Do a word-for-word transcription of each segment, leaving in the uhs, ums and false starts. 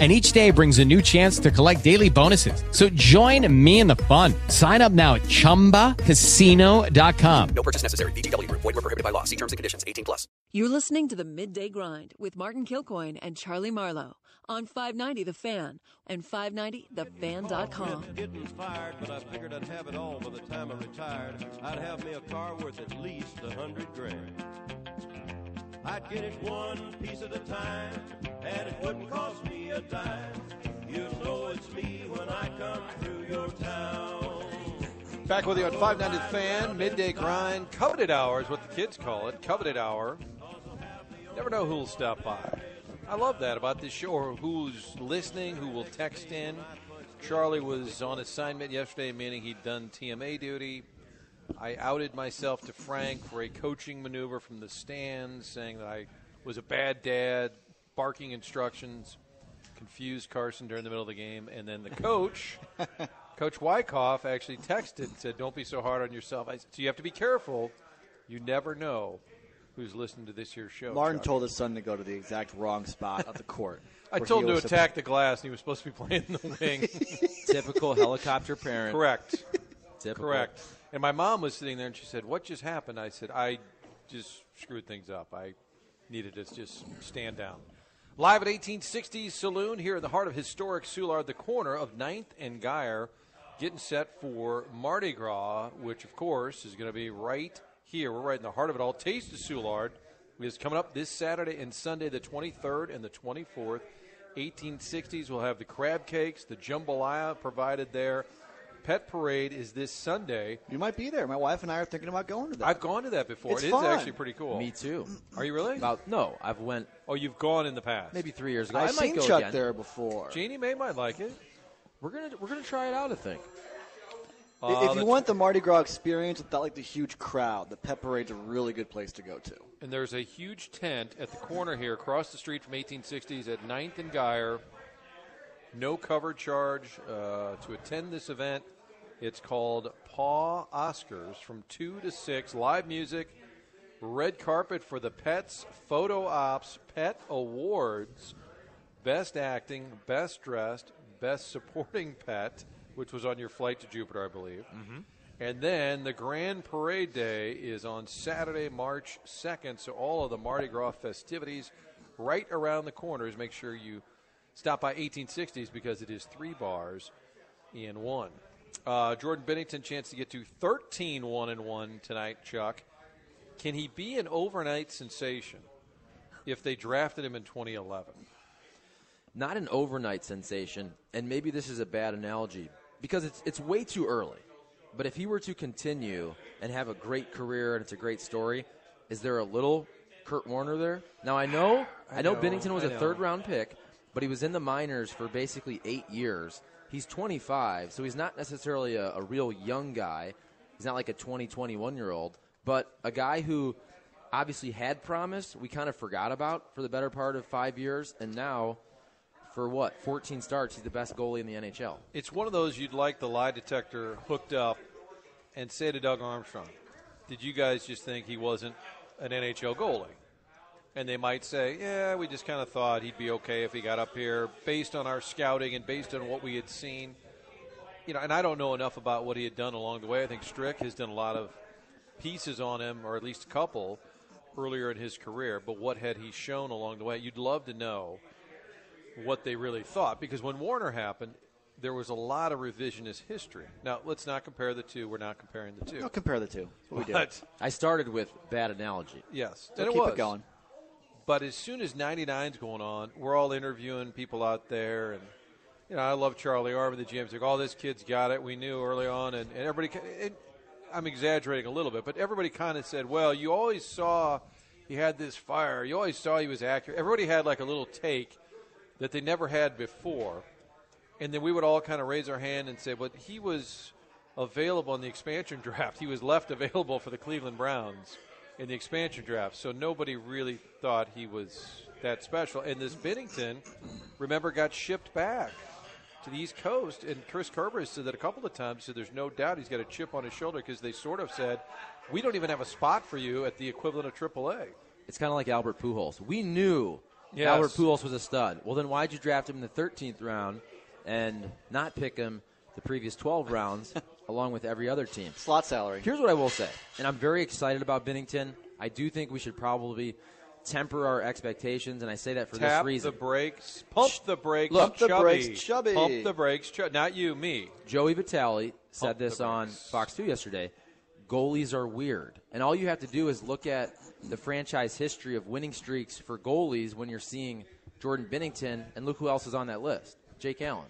And each day brings a new chance to collect daily bonuses. So join me in the fun. Sign up now at chumba casino dot com. No purchase necessary. V G W. Void where prohibited by law. See terms and conditions. eighteen plus. You're listening to The Midday Grind with Martin Kilcoyne and Charlie Marlowe on five ninety The Fan and five ninety the fan dot com. Getting fired, but I figured I'd have it all by the time I retired. I'd have me a car worth at least a hundred grand. I'd get it one piece at a time, and it wouldn't cost me a dime. You know it's me when I come through your town. Back with you on five ninety The Fan, Midday Grind, Coveted Hour is what the kids call it, Coveted Hour. Never know who'll stop by. I love that about this show, or who's listening, who will text in. Charlie was on assignment yesterday, meaning he'd done T M A duty. I outed myself to Frank for a coaching maneuver from the stands, saying that I was a bad dad, barking instructions, confused Carson during the middle of the game. And then the coach, Coach Wyckoff, actually texted and said, don't be so hard on yourself. I said, so you have to be careful. You never know who's listening to this here show. Martin Chuck. Told his son to go to the exact wrong spot of the court. I told him to attack supposed- the glass, and he was supposed to be playing in the wing. Typical helicopter parent. Correct. Typical. Correct. And my mom was sitting there, and she said, what just happened? I said, I just screwed things up. I needed to just stand down. Live at eighteen sixties Saloon here in the heart of historic Soulard, the corner of ninth and Guyer, getting set for Mardi Gras, which, of course, is going to be right here. We're right in the heart of it all. Taste of Soulard is coming up this Saturday and Sunday, the twenty-third and the twenty-fourth. eighteen sixties will have the crab cakes, the jambalaya provided there. Pet Parade is this Sunday. You might be there. My wife and I are thinking about going to that. I've gone to that before. It's it is fun. Actually pretty cool. Me too. Are you really? About, no, I've went. Oh, you've gone in the past. Maybe three years ago. I've I seen Chuck again. There before. Jeannie Mae might like it. We're gonna we're gonna try it out. I think. Uh, if you want the Mardi Gras experience without like the huge crowd, the Pet Parade's a really good place to go to. And there's a huge tent at the corner here, across the street from eighteen sixties at ninth and Guyer. No cover charge uh, to attend this event. It's called Paw Oscars from two to six. Live music, red carpet for the pets, photo ops, pet awards, best acting, best dressed, best supporting pet, which was on your flight to Jupiter, I believe. Mm-hmm. And then the Grand Parade Day is on Saturday, March second. So all of the Mardi Gras festivities right around the corners. Make sure you stop by eighteen sixties because it is three bars in one. Uh, Jordan Binnington, chance to get to thirteen one and one tonight, Chuck. Can he be an overnight sensation if they drafted him in twenty eleven? Not an overnight sensation, and maybe this is a bad analogy because it's it's way too early. But if he were to continue and have a great career and it's a great story, is there a little Kurt Warner there? Now, I know, I know, I know Binnington was a third-round pick, but he was in the minors for basically eight years. He's twenty-five, so he's not necessarily a, a real young guy. He's not like a twenty, twenty-one-year-old, but a guy who obviously had promise, we kind of forgot about for the better part of five years, and now for what, fourteen starts, he's the best goalie in the N H L. It's one of those you'd like the lie detector hooked up and say to Doug Armstrong, did you guys just think he wasn't an N H L goalie? And they might say, yeah, we just kind of thought he'd be okay if he got up here based on our scouting and based on what we had seen. You know, and I don't know enough about what he had done along the way. I think Strick has done a lot of pieces on him, or at least a couple, earlier in his career. But what had he shown along the way? You'd love to know what they really thought. Because when Warner happened, there was a lot of revisionist history. Now, let's not compare the two. We're not comparing the two. Don't compare the two. That's what we do. I started with bad analogy. Yes. So and keep it, was. it going. But as soon as ninety-nine's going on, we're all interviewing people out there. And, you know, I love Charlie Arvin, the G M's like, oh, this kid's got it. We knew early on. And, and everybody – and I'm exaggerating a little bit, but everybody kind of said, well, you always saw he had this fire. You always saw he was accurate. Everybody had like a little take that they never had before. And then we would all kind of raise our hand and say, but he was available in the expansion draft. He was left available for the Cleveland Browns. in the expansion draft. So nobody really thought he was that special. And this Binnington, remember, got shipped back to the East Coast, and Chris Kerber has said that a couple of times, so there's no doubt he's got a chip on his shoulder because they sort of said, we don't even have a spot for you at the equivalent of triple A. It's kind of like Albert Pujols. We knew yes. Albert Pujols was a stud. Well, then why'd you draft him in the thirteenth round and not pick him the previous twelve rounds along with every other team? Slot salary. Here's what I will say, and I'm very excited about Binnington. I do think we should probably temper our expectations, and I say that for Tap this reason. Tap the brakes. Pump the brakes. Look, Chubby. The brakes, Chubby. Pump the brakes, Chubby. Not you, me. Joey Vitale said pump this on Fox two yesterday. Goalies are weird. And all you have to do is look at the franchise history of winning streaks for goalies when you're seeing Jordan Binnington, and look who else is on that list. Jake Allen.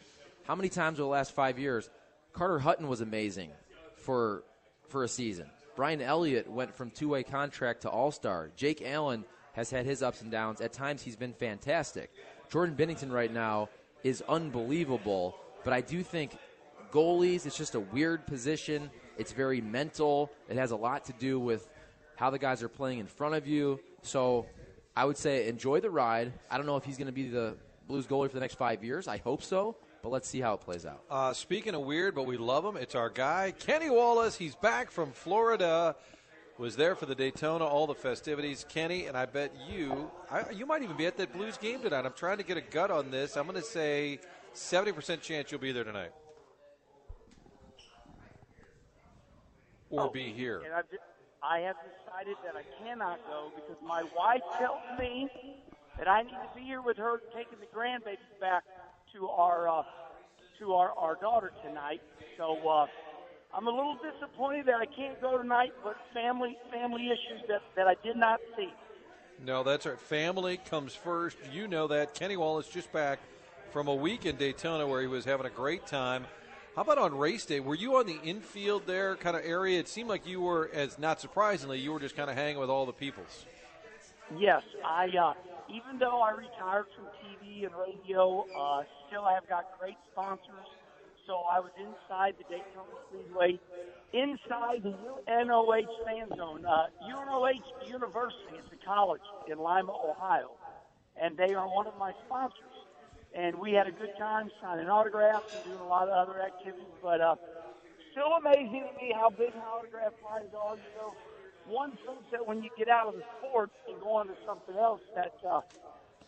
How many times over the last five years, Carter Hutton was amazing for for a season. Brian Elliott went from two-way contract to all-star. Jake Allen has had his ups and downs. At times he's been fantastic. Jordan Binnington right now is unbelievable, but I do think goalies, it's just a weird position. It's very mental. It has a lot to do with how the guys are playing in front of you. So I would say enjoy the ride. I don't know if he's going to be the Blues goalie for the next five years. I hope so, but let's see how it plays out. Uh, speaking of weird, but we love him, it's our guy, Kenny Wallace. He's back from Florida. Was there for the Daytona, all the festivities. Kenny, and I bet you, I, you might even be at that Blues game tonight. I'm trying to get a gut on this. I'm going to say seventy percent chance you'll be there tonight. Or oh, be here. And I've just, I have decided that I cannot go because my wife tells me that I need to be here with her taking the grandbabies back to our uh, to our, our daughter tonight. So uh, I'm a little disappointed that I can't go tonight, but family family issues that, that I did not see. No, that's right. Family comes first. You know that. Kenny Wallace just back from a week in Daytona where he was having a great time. How about on race day? Were you on the infield there kind of area? It seemed like you were, as not surprisingly, you were just kind of hanging with all the peoples. Yes. I uh, even though I retired from T V and radio, uh, still I have got great sponsors. So I was inside the Daytona Speedway, inside the U N O H fan zone. Uh, U N O H University is a college in Lima, Ohio, and they are one of my sponsors. And we had a good time signing autographs and doing a lot of other activities. But uh, still amazing to me how big autograph lines are. You know, one thinks that when you get out of the sport and go on to something else that, uh,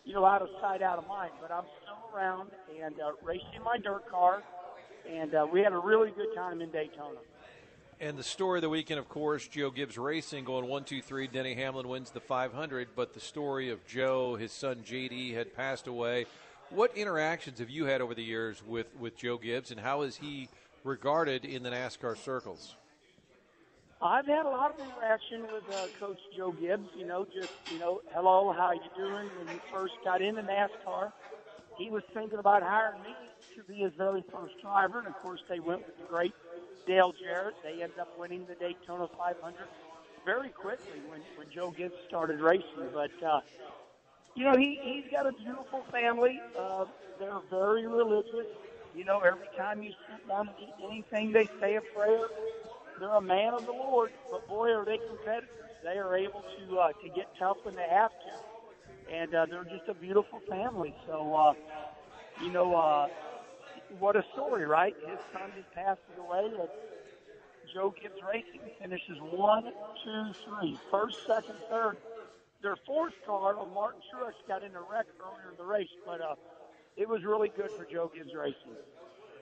you know, out of sight, out of mind. But I'm still around and uh, racing my dirt car. And uh, we had a really good time in Daytona. And the story of the weekend, of course, Joe Gibbs Racing going one two three. Denny Hamlin wins the five hundred. But the story of Joe, his son J D had passed away. What interactions have you had over the years with, with Joe Gibbs, and how is he regarded in the NASCAR circles? I've had a lot of interaction with uh, Coach Joe Gibbs. You know, just, you know, hello, how you doing? When he first got into NASCAR, he was thinking about hiring me to be his very first driver. And, of course, they went with the great Dale Jarrett. They ended up winning the Daytona five hundred very quickly when, when Joe Gibbs started racing. But, uh, you know, he, he's got a beautiful family. Uh, they're very religious. You know, every time you sit down and eat anything, they say a prayer. They're a man of the Lord, but boy, are they competitors. They are able to uh, to get tough when they have to. And uh, they're just a beautiful family. So, uh, you know, uh, what a story, right? His son just passed away. Joe Gibbs Racing finishes one, two, three. First, second, third. Their fourth car, oh, Martin Truex, got in a wreck earlier in the race, but uh, it was really good for Joe Gibbs Racing.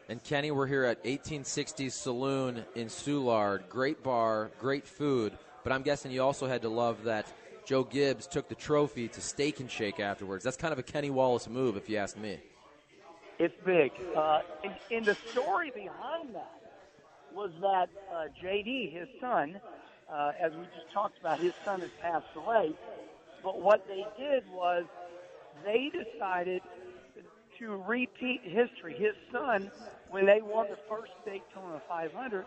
And, Kenny, we're here at eighteen sixties Saloon in Soulard. Great bar, great food, but I'm guessing you also had to love that Joe Gibbs took the trophy to Steak and Shake afterwards. That's kind of a Kenny Wallace move, if you ask me. It's big. Uh, and, and the story behind that was that uh, J D, his son, uh, as we just talked about, his son has passed away. But what they did was they decided to repeat history. His son, when they won the first Daytona five hundred,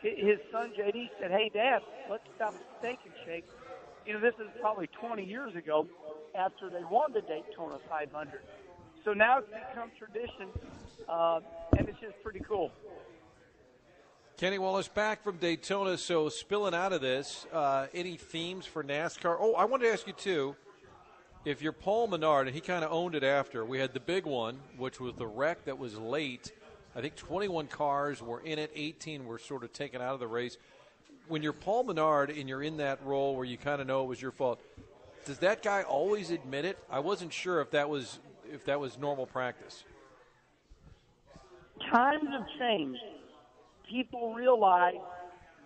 his son, J D, said, hey, Dad, let's stop at Steak and Shake. You know, this is probably twenty years ago after they won the Daytona five hundred. So now it's become tradition, uh, and it's just pretty cool. Kenny Wallace back from Daytona, so spilling out of this, uh, any themes for NASCAR? Oh, I wanted to ask you, too, if you're Paul Menard, and he kind of owned it after, we had the big one, which was the wreck that was late. I think twenty-one cars were in it, eighteen were sort of taken out of the race. When you're Paul Menard and you're in that role where you kind of know it was your fault, does that guy always admit it? I wasn't sure if that was if that was normal practice. Times have changed. People realize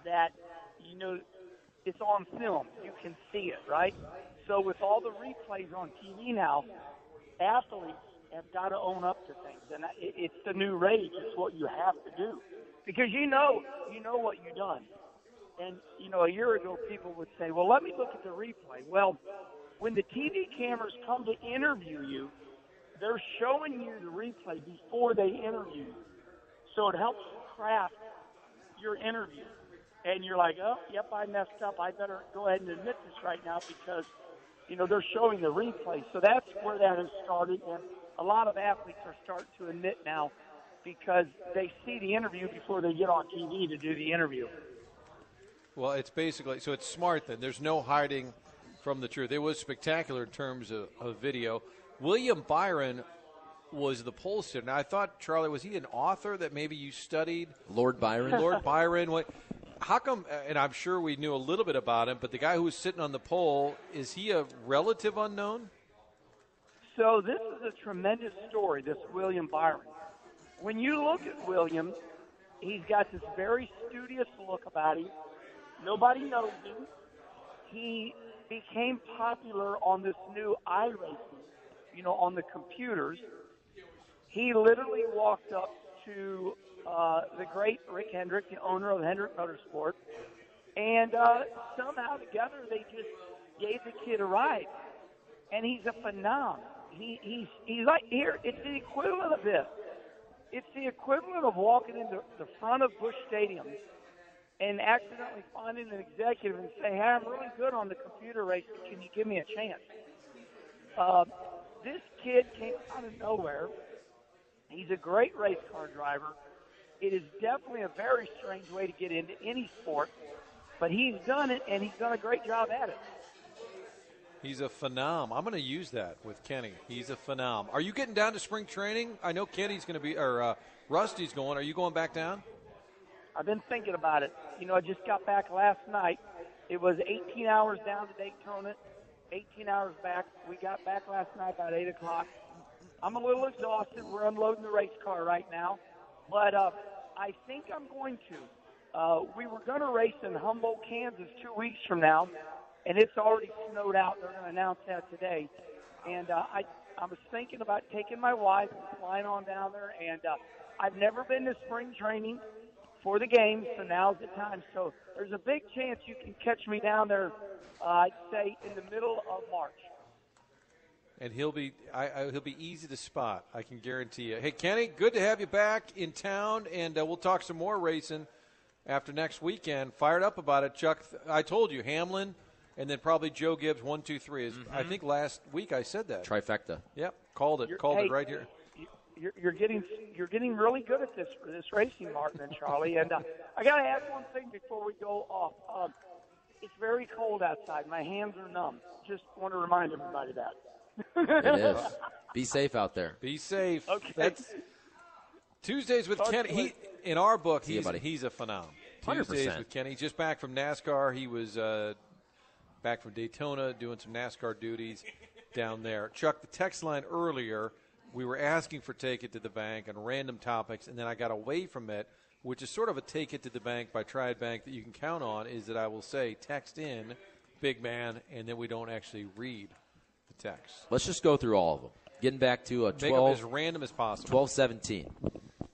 that, you know, it's on film. You can see it, right? So with all the replays on T V now, athletes have got to own up to things. And it's the new rage. It's what you have to do. Because you know, you know what you've done. And, you know, a year ago people would say, well, let me look at the replay. Well, when the T V cameras come to interview you, they're showing you the replay before they interview you. So it helps craft your interview. And you're like, oh, yep, I messed up. I better go ahead and admit this right now because, you know, they're showing the replay. So that's where that has started. And a lot of athletes are starting to admit now because they see the interview before they get on T V to do the interview. Well, it's basically, so it's smart then. There's no hiding from the truth. It was spectacular in terms of, of video. William Byron was the pollster. Now, I thought, Charlie, was he an author that maybe you studied? Lord Byron. Lord Byron. What, how come, and I'm sure we knew a little bit about him, but the guy who was sitting on the poll, is he a relative unknown? So this is a tremendous story, this William Byron. When you look at William, he's got this very studious look about him. Nobody knows him. He became popular on this new iRacing, you know, on the computers. He literally walked up to uh, the great Rick Hendrick, the owner of Hendrick Motorsport, and uh, somehow together they just gave the kid a ride. And he's a phenomenon. He, he's, he's like, here, it's the equivalent of this. It's the equivalent of walking into the front of Bush Stadium and accidentally finding an executive and say, hey, I'm really good on the computer race. Can you give me a chance? Uh, this kid came out of nowhere. He's a great race car driver. It is definitely a very strange way to get into any sport, but he's done it, and he's done a great job at it. He's a phenom. I'm going to use that with Kenny. He's a phenom. Are you getting down to spring training? I know Kenny's going to be, or uh, Rusty's going. Are you going back down? I've been thinking about it. You know, I just got back last night. It was eighteen hours down to Daytona, eighteen hours back. We got back last night about eight o'clock. I'm a little exhausted. We're unloading the race car right now. But uh, I think I'm going to. Uh, we were going to race in Humboldt, Kansas two weeks from now, and it's already snowed out. They're going to announce that today. And uh, I, I was thinking about taking my wife and flying on down there. And uh, I've never been to spring training for the game, so now's the time. So there's a big chance you can catch me down there, uh, I'd say, in the middle of March. And he'll be I, I, he'll be easy to spot, I can guarantee you. Hey, Kenny, good to have you back in town, and uh, we'll talk some more racing after next weekend. Fired up about it, Chuck. I told you, Hamlin, and then probably Joe Gibbs, one, two, three. Is, mm-hmm. I think last week I said that. Trifecta. Yep, called it, you're, called hey, it right here. You're, you're getting you're getting really good at this this racing, Martin and Charlie. And uh, I got to add one thing before we go off. Uh, it's very cold outside. My hands are numb. Just want to remind everybody that. It is. Be safe out there. Be safe. Okay. That's Tuesdays with Talk Kenny. He, in our book, he's, you, he's a phenom. one hundred percent. Tuesdays with Kenny. Just back from NASCAR. He was uh, back from Daytona doing some NASCAR duties down there. Chuck, the text line earlier, we were asking for Take It to the Bank and random topics, and then I got away from it, which is sort of a Take It to the Bank by Triad Bank that you can count on, is that I will say text in, big man, and then we don't actually read text. Let's just go through all of them. Getting back to a twelve. Make them as random as possible. twelve seventeen,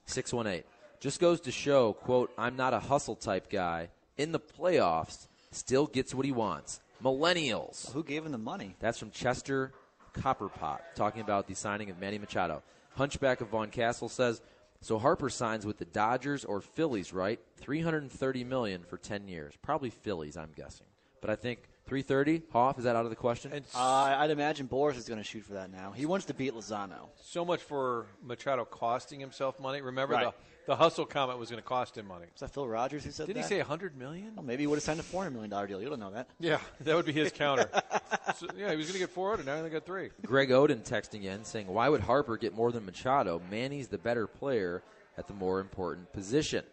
six one eight. Just goes to show, quote, I'm not a hustle type guy. In the playoffs, still gets what he wants. Millennials. Who gave him the money? That's from Chester Copperpot, talking about the signing of Manny Machado. Hunchback of Von Castle says, so Harper signs with the Dodgers or Phillies, right? three hundred thirty million dollars for ten years. Probably Phillies, I'm guessing. But I think three thirty, Hoff, is that out of the question? Uh, I'd imagine Boris is going to shoot for that now. He wants to beat Lozano. So much for Machado costing himself money. Remember, right. the, the hustle comment was going to cost him money. Was that Phil Rogers who said Did that? Did he say one hundred million dollars? Well, maybe he would have signed a four hundred million dollars deal. You don't know that. Yeah, that would be his counter. So, yeah, he was going to get four and now he only got three. Greg Oden texting in saying, why would Harper get more than Machado? Manny's the better player at the more important position.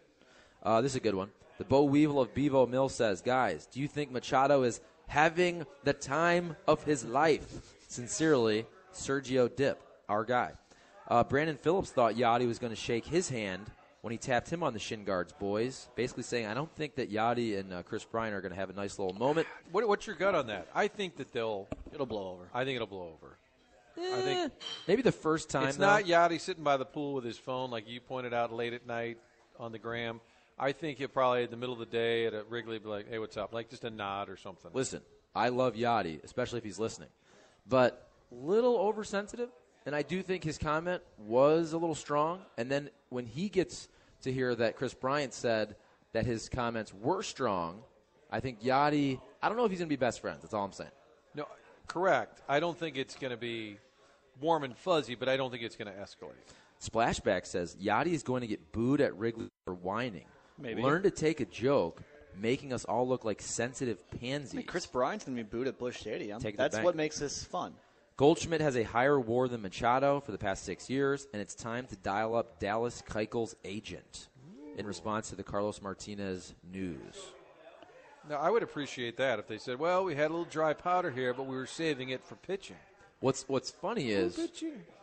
Uh, this is a good one. The Bo Weevil of Bevo Mill says, guys, do you think Machado is having the time of his life? Sincerely, Sergio Dip, our guy. Uh, Brandon Phillips thought Yachty was going to shake his hand when he tapped him on the shin guards, boys, basically saying, I don't think that Yachty and uh, Chris Bryant are going to have a nice little moment. What, what's your gut on that? I think that they'll – it'll blow over. I think it'll blow over. I think maybe the first time. It's though. Not Yachty sitting by the pool with his phone, like you pointed out, late at night on the gram. I think he'll probably in the middle of the day at a Wrigley be like, "Hey, what's up?" Like just a nod or something. Listen, I love Yachty, especially if he's listening, but little oversensitive. And I do think his comment was a little strong. And then when he gets to hear that Chris Bryant said that his comments were strong, I think Yachty. I don't know if he's going to be best friends. That's all I'm saying. No, correct. I don't think it's going to be warm and fuzzy, but I don't think it's going to escalate. Splashback says, Yachty is going to get booed at Wrigley for whining. Maybe. Learn to take a joke, making us all look like sensitive pansies. I mean, Chris Bryant's going to be booed at Bush Stadium. That's what makes this fun. Goldschmidt has a higher W A R than Machado for the past six years, and it's time to dial up Dallas Keuchel's agent Ooh. In response to the Carlos Martinez news. Now, I would appreciate that if they said, well, we had a little dry powder here, but we were saving it for pitching. What's what's funny is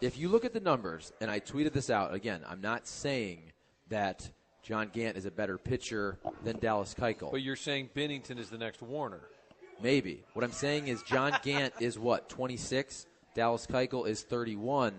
if you look at the numbers, and I tweeted this out, again, I'm not saying that John Gant is a better pitcher than Dallas Keuchel. But you're saying Binnington is the next Warner. Maybe. What I'm saying is John Gant is what, twenty-six? Dallas Keuchel is thirty-one.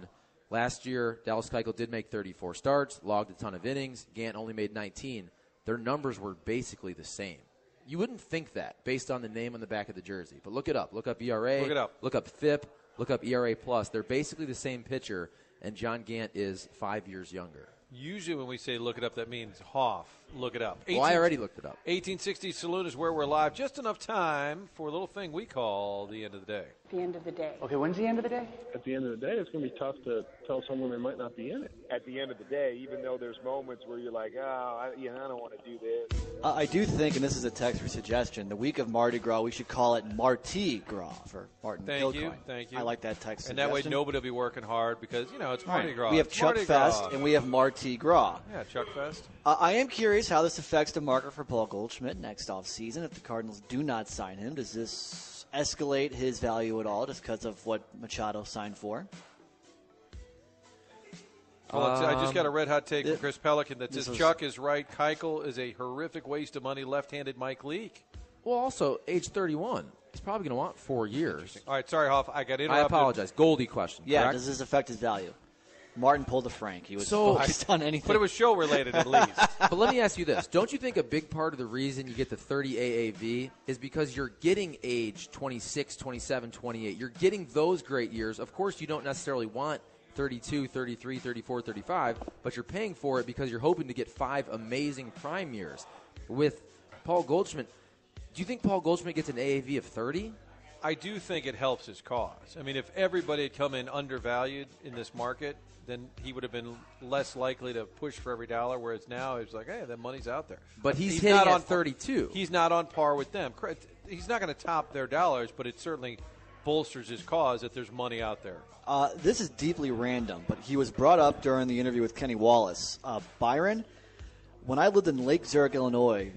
Last year, Dallas Keuchel did make thirty-four starts, logged a ton of innings. Gant only made nineteen. Their numbers were basically the same. You wouldn't think that based on the name on the back of the jersey. But look it up. Look up E R A. Look it up. Look up F I P. Look up E R A plus. They're basically the same pitcher, and John Gant is five years younger. Usually when we say look it up, that means Hoff, look it up. Well, I already looked it up. eighteen sixty Saloon is where we're live. Just enough time for a little thing we call the end of the day. The end of the day. Okay, when's the end of the day? At the end of the day, it's going to be tough to tell someone they might not be in it. At the end of the day, even though there's moments where you're like, oh, I, you know, I don't want to do this. Uh, I do think, and this is a text or suggestion, the week of Mardi Gras, we should call it Marti Gras for Martin Thank Kilcoyne. you, thank you. I like that text and suggestion. And that way nobody will be working hard because, you know, it's Mardi Gras. We have it's Chuck Mardi Fest Gras. And we have Marti T. Gras. Yeah, Chuck Fest. Uh, I am curious how this affects the market for Paul Goldschmidt next offseason. If the Cardinals do not sign him, does this escalate his value at all just because of what Machado signed for? Well, um, I just got a red hot take it, from Chris Pelican that says Chuck is right. Keuchel is a horrific waste of money, left-handed Mike Leake. Well, also, age thirty-one. He's probably going to want four years. All right, sorry, Hoff. I got interrupted. I apologize. Goldie question, Yeah, correct? Does this affect his value? Martin pulled a Frank. He was so focused on anything. But it was show-related at least. But let me ask you this. Don't you think a big part of the reason you get the thirty A A V is because you're getting age twenty-six, twenty-seven, twenty-eight. You're getting those great years. Of course, you don't necessarily want thirty-two, thirty-three, thirty-four, thirty-five, but you're paying for it because you're hoping to get five amazing prime years. With Paul Goldschmidt, do you think Paul Goldschmidt gets an A A V of thirty? I do think it helps his cause. I mean, if everybody had come in undervalued in this market, then he would have been less likely to push for every dollar, whereas now it's like, hey, that money's out there. But he's, he's hitting not at on thirty-two. Par. He's not on par with them. He's not going to top their dollars, but it certainly bolsters his cause that there's money out there. Uh, this is deeply random, but he was brought up during the interview with Kenny Wallace. Uh, Byron, when I lived in Lake Zurich, Illinois,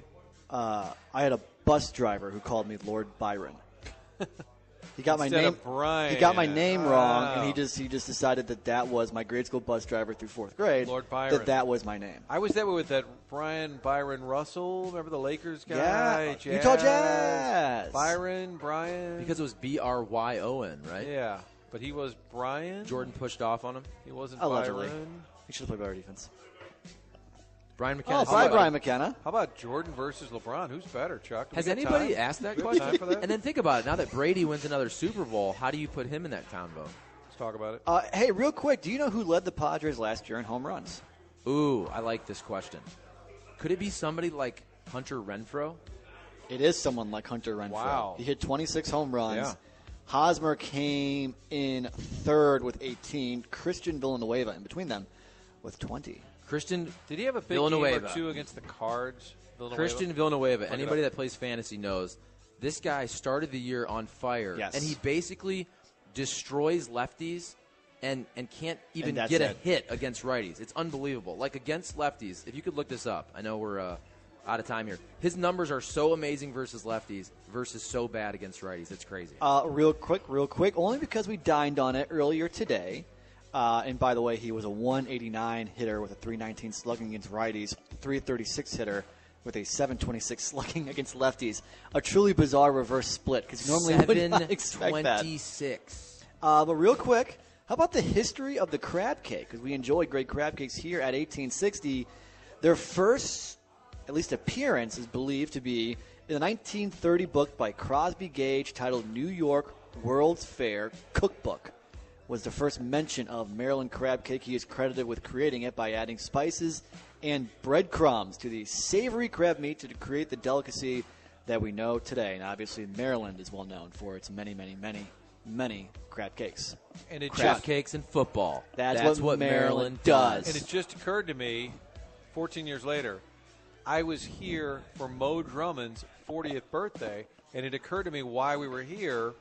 uh, I had a bus driver who called me Lord Byron. He got Instead my name. Brian. He got my name oh. wrong, and he just he just decided that that was my grade school bus driver through fourth grade. Lord Byron. That that was my name. I was that way with that Brian Byron Russell. Remember the Lakers guy? Yeah, Jazz. Utah Jazz. Byron Brian. Because it was B R Y O N, right? Yeah, but he was Brian. Jordan pushed off on him. He wasn't Allegedly. Byron. He should have played better defense. Brian McKenna. Oh, bye, Brian McKenna. How about Jordan versus LeBron? Who's better, Chuck? Has anybody time? asked that question? That? And then think about it. Now that Brady wins another Super Bowl, how do you put him in that combo? Let's talk about it. Uh, hey, real quick, do you know who led the Padres last year in home runs? Ooh, I like this question. Could it be somebody like Hunter Renfroe? It is someone like Hunter Renfroe. Wow. He hit twenty-six home runs. Yeah. Hosmer came in third with eighteen. Christian Villanueva in between them with twenty. Christian, did he have a big Villanueva. game or two against the Cards? Villanueva? Christian Villanueva. Look Anybody that plays fantasy knows this guy started the year on fire, yes. and he basically destroys lefties and, and can't even and get a it. hit against righties. It's unbelievable. Like against lefties, if you could look this up. I know we're uh, out of time here. His numbers are so amazing versus lefties versus so bad against righties. It's crazy. Uh, real quick, real quick, only because we dined on it earlier today. Uh, and by the way, he was a one eighty-nine hitter with a three nineteen slugging against righties, three thirty-six hitter with a seven twenty-six slugging against lefties. A truly bizarre reverse split because normally I would not expect seven twenty-six. That. Uh, but real quick, how about the history of the crab cake? Because we enjoy great crab cakes here at eighteen sixty. Their first, at least appearance, is believed to be in the nineteen thirty book by Crosby Gage titled New York World's Fair Cookbook. Was the first mention of Maryland crab cake. He is credited with creating it by adding spices and breadcrumbs to the savory crab meat to create the delicacy that we know today. And obviously, Maryland is well known for its many, many, many, many crab cakes. And it crab just, cakes and football. That's, that's what, what Maryland does. does. And it just occurred to me, fourteen years later, I was here for Mo Drummond's fortieth birthday, and it occurred to me why we were here.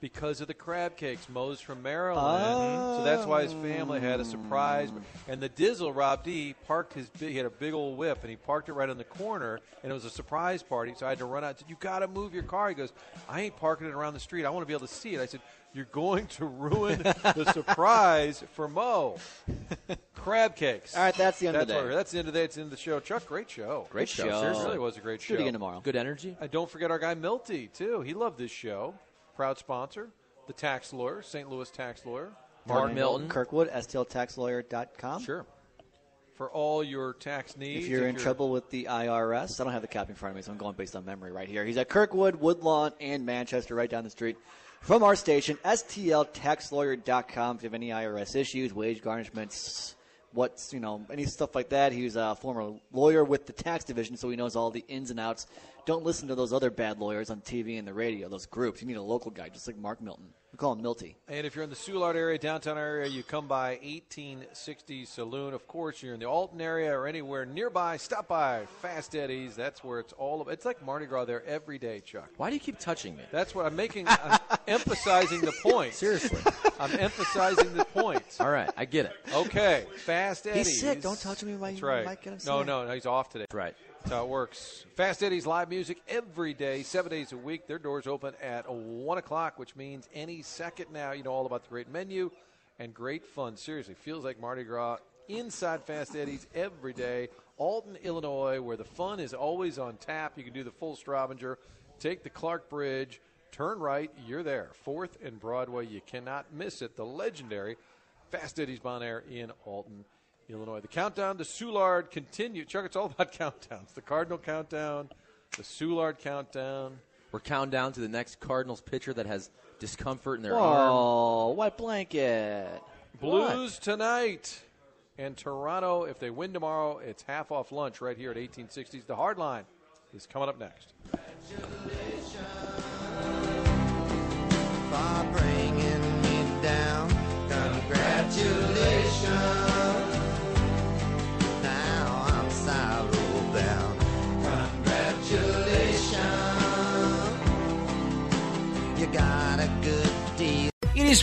Because of the crab cakes. Moe's from Maryland. Oh. So that's why his family had a surprise. And the Dizzle, Rob D, parked his big, he had a big old whip, and he parked it right on the corner, and it was a surprise party. So I had to run out and said, you got to move your car. He goes, I ain't parking it around the street. I want to be able to see it. I said, you're going to ruin the surprise for Mo. Crab cakes. All right, that's the end that's of the day. That's the end of the day. It's the end of the show. Chuck, great show. Great show. show. Seriously, it was a great show. Do it again tomorrow. Good energy. And don't forget our guy Milty, too. He loved this show. Proud sponsor, the tax lawyer, Saint Louis tax lawyer. Martin Milton. Kirkwood, S T L Tax Lawyer dot com. Sure. For all your tax needs. If you're if in you're trouble with the I R S, I don't have the cap in front of me, so I'm going based on memory right here. He's at Kirkwood, Woodlawn, and Manchester, right down the street from our station, S T L Tax Lawyer dot com. If you have any I R S issues, wage garnishments, what's, you know, any stuff like that. He was a former lawyer with the tax division, so he knows all the ins and outs. Don't listen to those other bad lawyers on T V and the radio, those groups. You need a local guy, just like Mark Milton. We call him Milty. And if you're in the Soulard area, downtown area, you come by eighteen sixties Saloon. Of course, you're in the Alton area or anywhere nearby, stop by Fast Eddie's. That's where it's all about. It's like Mardi Gras there every day, Chuck. Why do you keep touching me? That's what I'm making. I'm emphasizing the point. Seriously. I'm emphasizing the point. All right, I get it. Okay, Fast Eddie's. He's sick. Don't touch me. My, That's right. Might get him no, no, no, he's off today. That's right. That's how it works. Fast Eddie's live music every day, seven days a week. Their doors open at one o'clock, which means any second now. You know all about the great menu and great fun. Seriously, feels like Mardi Gras inside Fast Eddie's every day. Alton, Illinois, where the fun is always on tap. You can do the full Straubinger, take the Clark Bridge, turn right, you're there. fourth and Broadway, you cannot miss it. The legendary Fast Eddie's Bon Air in Alton, Illinois. The countdown to Soulard continues. Chuck, it's all about countdowns. The Cardinal countdown, the Soulard countdown. We're counting down to the next Cardinals pitcher that has discomfort in their Whoa, arm. Oh, wet blanket. Blues what? Tonight. And Toronto, if they win tomorrow, it's half off lunch right here at eighteen sixties. The Hard Line is coming up next. Congratulations for bringing me down. Congratulations. It is